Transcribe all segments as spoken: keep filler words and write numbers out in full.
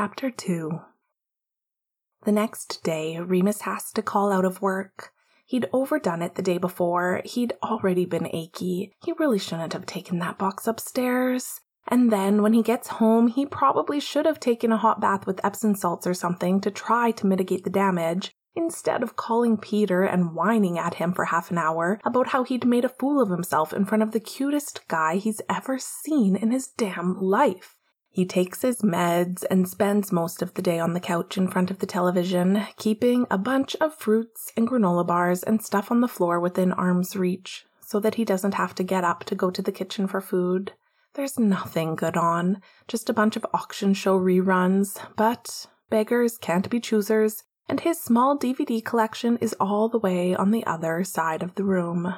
Chapter two. The next day, Remus has to call out of work. He'd overdone it the day before. He'd already been achy. He really shouldn't have taken that box upstairs. And then, when he gets home, he probably should have taken a hot bath with Epsom salts or something to try to mitigate the damage, instead of calling Peter and whining at him for half an hour about how he'd made a fool of himself in front of the cutest guy he's ever seen in his damn life. He takes his meds and spends most of the day on the couch in front of the television, keeping a bunch of fruits and granola bars and stuff on the floor within arm's reach, so that he doesn't have to get up to go to the kitchen for food. There's nothing good on, just a bunch of auction show reruns, but beggars can't be choosers, and his small D V D collection is all the way on the other side of the room.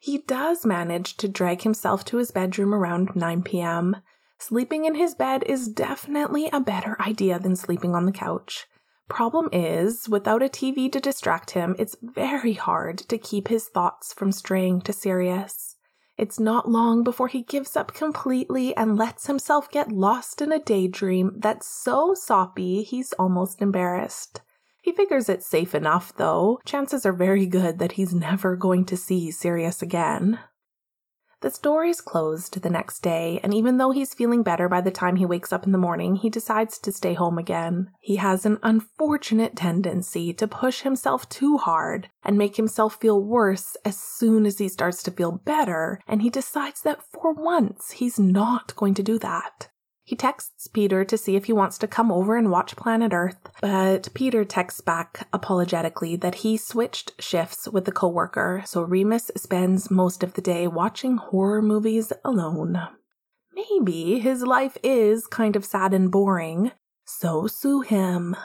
He does manage to drag himself to his bedroom around nine p.m., Sleeping in his bed is definitely a better idea than sleeping on the couch. Problem is, without a T V to distract him, it's very hard to keep his thoughts from straying to Sirius. It's not long before he gives up completely and lets himself get lost in a daydream that's so soppy he's almost embarrassed. He figures it's safe enough, though. Chances are very good that he's never going to see Sirius again. The store is closed the next day, and even though he's feeling better by the time he wakes up in the morning, he decides to stay home again. He has an unfortunate tendency to push himself too hard and make himself feel worse as soon as he starts to feel better, and he decides that for once he's not going to do that. He texts Peter to see if he wants to come over and watch Planet Earth, but Peter texts back apologetically that he switched shifts with a coworker, so Remus spends most of the day watching horror movies alone. Maybe his life is kind of sad and boring, so sue him.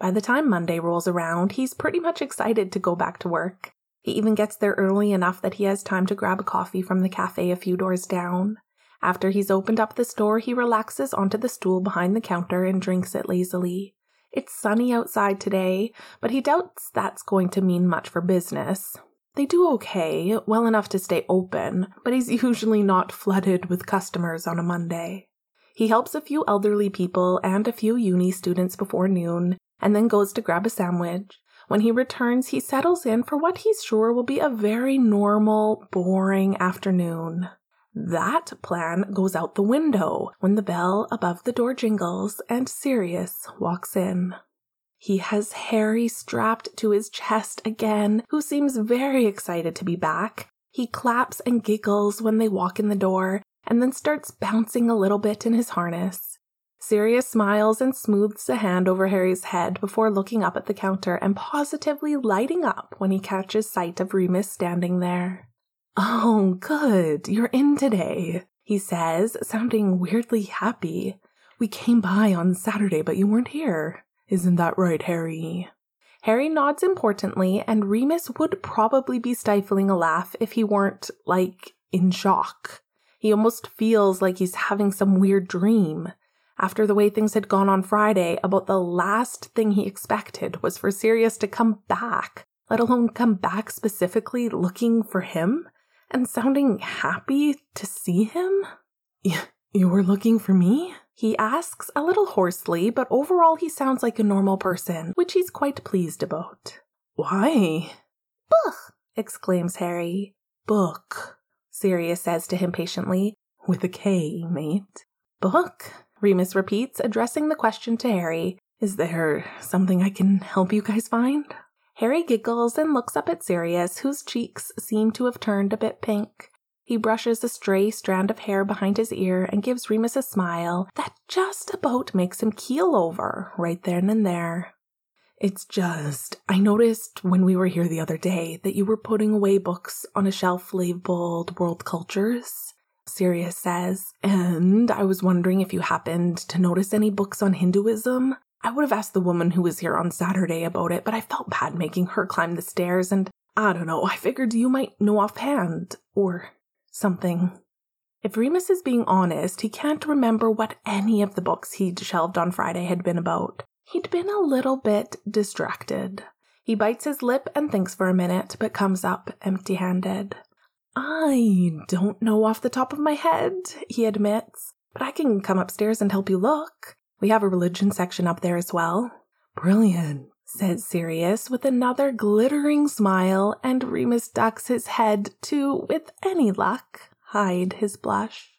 By the time Monday rolls around, he's pretty much excited to go back to work. He even gets there early enough that he has time to grab a coffee from the cafe a few doors down. After he's opened up the store, he relaxes onto the stool behind the counter and drinks it lazily. It's sunny outside today, but he doubts that's going to mean much for business. They do okay, well enough to stay open, but he's usually not flooded with customers on a Monday. He helps a few elderly people and a few uni students before noon, and then goes to grab a sandwich. When he returns, he settles in for what he's sure will be a very normal, boring afternoon. That plan goes out the window when the bell above the door jingles and Sirius walks in. He has Harry strapped to his chest again, who seems very excited to be back. He claps and giggles when they walk in the door, and then starts bouncing a little bit in his harness. Sirius smiles and smooths a hand over Harry's head before looking up at the counter and positively lighting up when he catches sight of Remus standing there. "Oh, good, you're in today," he says, sounding weirdly happy. "We came by on Saturday, but you weren't here. Isn't that right, Harry?" Harry nods importantly, and Remus would probably be stifling a laugh if he weren't, like, in shock. He almost feels like he's having some weird dream. After the way things had gone on Friday, about the last thing he expected was for Sirius to come back, let alone come back specifically looking for him. And sounding happy to see him? You, you were looking for me?" he asks a little hoarsely, but overall he sounds like a normal person, which he's quite pleased about. "Why?" "Book!" exclaims Harry. "Book," Sirius says to him patiently. "With a K, mate." "Book?" Remus repeats, addressing the question to Harry. "Is there something I can help you guys find?" Harry giggles and looks up at Sirius, whose cheeks seem to have turned a bit pink. He brushes a stray strand of hair behind his ear and gives Remus a smile that just about makes him keel over right then and there. "It's just, I noticed when we were here the other day that you were putting away books on a shelf labeled World Cultures," Sirius says, "and I was wondering if you happened to notice any books on Hinduism. I would have asked the woman who was here on Saturday about it, but I felt bad making her climb the stairs, and I don't know, I figured you might know offhand, or something." If Remus is being honest, he can't remember what any of the books he'd shelved on Friday had been about. He'd been a little bit distracted. He bites his lip and thinks for a minute, but comes up empty-handed. "I don't know off the top of my head," he admits, "but I can come upstairs and help you look. We have a religion section up there as well. Brilliant, said Sirius with another glittering smile, and Remus ducks his head to, with any luck, hide his blush.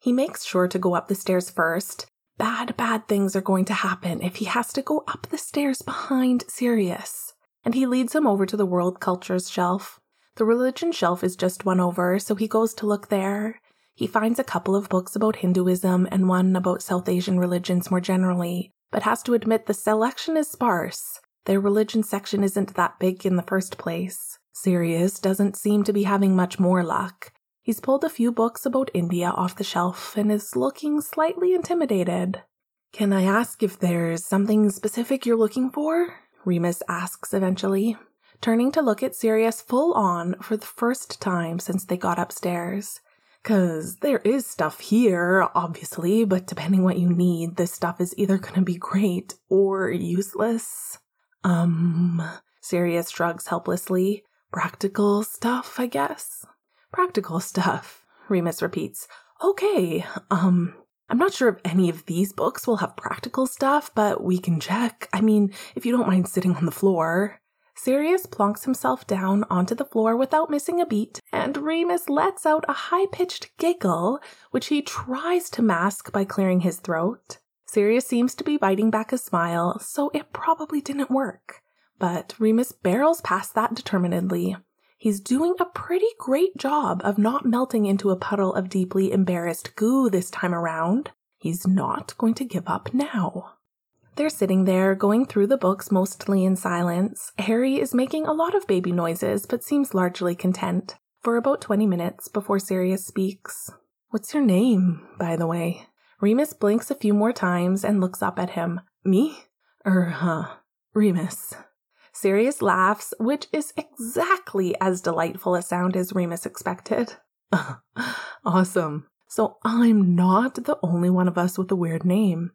He makes sure to go up the stairs first. Bad, bad things are going to happen if he has to go up the stairs behind Sirius. And he leads him over to the World Cultures shelf. The religion shelf is just one over, so he goes to look there. He finds a couple of books about Hinduism and one about South Asian religions more generally, but has to admit the selection is sparse. Their religion section isn't that big in the first place. Sirius doesn't seem to be having much more luck. He's pulled a few books about India off the shelf and is looking slightly intimidated. "Can I ask if there's something specific you're looking for?" Remus asks eventually, turning to look at Sirius full on for the first time since they got upstairs. "'Cause there is stuff here, obviously, but depending what you need, this stuff is either gonna be great or useless." Um, Sirius shrugs helplessly. "Practical stuff, I guess." "Practical stuff," Remus repeats. "Okay, um, I'm not sure if any of these books will have practical stuff, but we can check. I mean, if you don't mind sitting on the floor." Sirius plonks himself down onto the floor without missing a beat, and Remus lets out a high-pitched giggle, which he tries to mask by clearing his throat. Sirius seems to be biting back a smile, so it probably didn't work. But Remus barrels past that determinedly. He's doing a pretty great job of not melting into a puddle of deeply embarrassed goo this time around. He's not going to give up now. They're sitting there, going through the books mostly in silence. Harry is making a lot of baby noises, but seems largely content, for about twenty minutes before Sirius speaks. "What's your name, by the way?" Remus blinks a few more times and looks up at him. "Me? Er, huh, Remus." Sirius laughs, which is exactly as delightful a sound as Remus expected. "Awesome. So I'm not the only one of us with a weird name.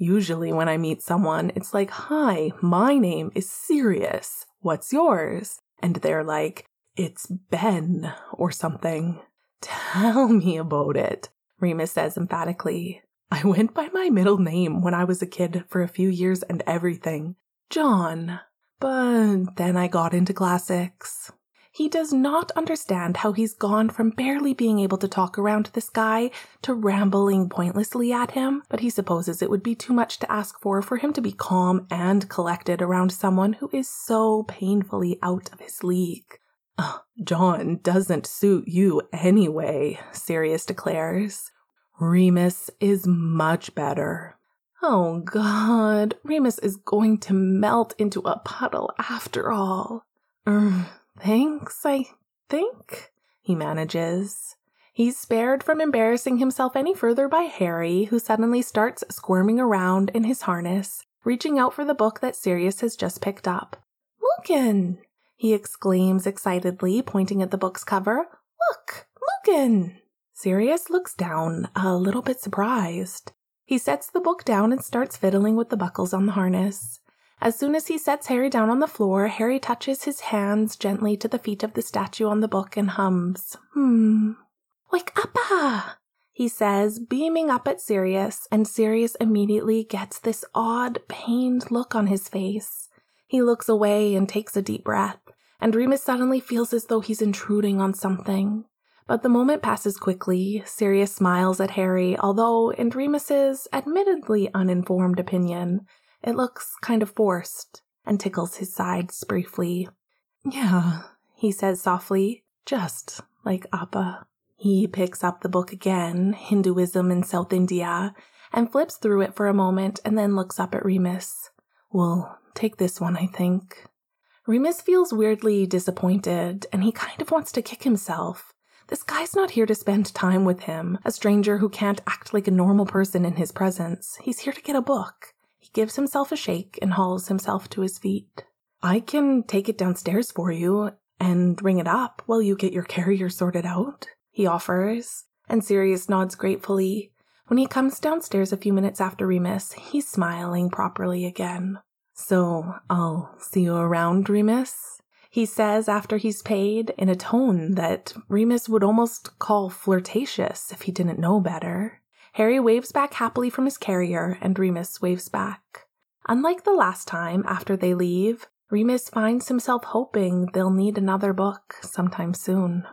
Usually when I meet someone, it's like, 'Hi, my name is Sirius. What's yours?' And they're like, 'It's Ben,' or something." "Tell me about it," Remus says emphatically. "I went by my middle name when I was a kid for a few years and everything. John. But then I got into classics." He does not understand how he's gone from barely being able to talk around this guy to rambling pointlessly at him, but he supposes it would be too much to ask for for him to be calm and collected around someone who is so painfully out of his league. "Uh, John doesn't suit you anyway," Sirius declares. "Remus is much better." Oh God, Remus is going to melt into a puddle after all. Ugh. "Thanks, I think," he manages. He's spared from embarrassing himself any further by Harry, who suddenly starts squirming around in his harness, reaching out for the book that Sirius has just picked up. "Mugen!" he exclaims excitedly, pointing at the book's cover. "Look, Mugen!" Sirius looks down, a little bit surprised. He sets the book down and starts fiddling with the buckles on the harness. As soon as he sets Harry down on the floor, Harry touches his hands gently to the feet of the statue on the book and hums, Hmm. "Wake up, Appa!" he says, beaming up at Sirius, and Sirius immediately gets this odd, pained look on his face. He looks away and takes a deep breath, and Remus suddenly feels as though he's intruding on something. But the moment passes quickly. Sirius smiles at Harry, although, in Remus's admittedly uninformed opinion, it looks kind of forced, and tickles his sides briefly. "Yeah," he says softly, "just like Appa." He picks up the book again, Hinduism in South India, and flips through it for a moment and then looks up at Remus. "We'll take this one, I think." Remus feels weirdly disappointed, and he kind of wants to kick himself. This guy's not here to spend time with him, a stranger who can't act like a normal person in his presence. He's here to get a book. He gives himself a shake and hauls himself to his feet. "I can take it downstairs for you and ring it up while you get your carrier sorted out," he offers, and Sirius nods gratefully. When he comes downstairs a few minutes after Remus, he's smiling properly again. "So I'll see you around, Remus," he says after he's paid, in a tone that Remus would almost call flirtatious if he didn't know better. Harry waves back happily from his carrier, and Remus waves back. Unlike the last time, after they leave, Remus finds himself hoping they'll need another book sometime soon.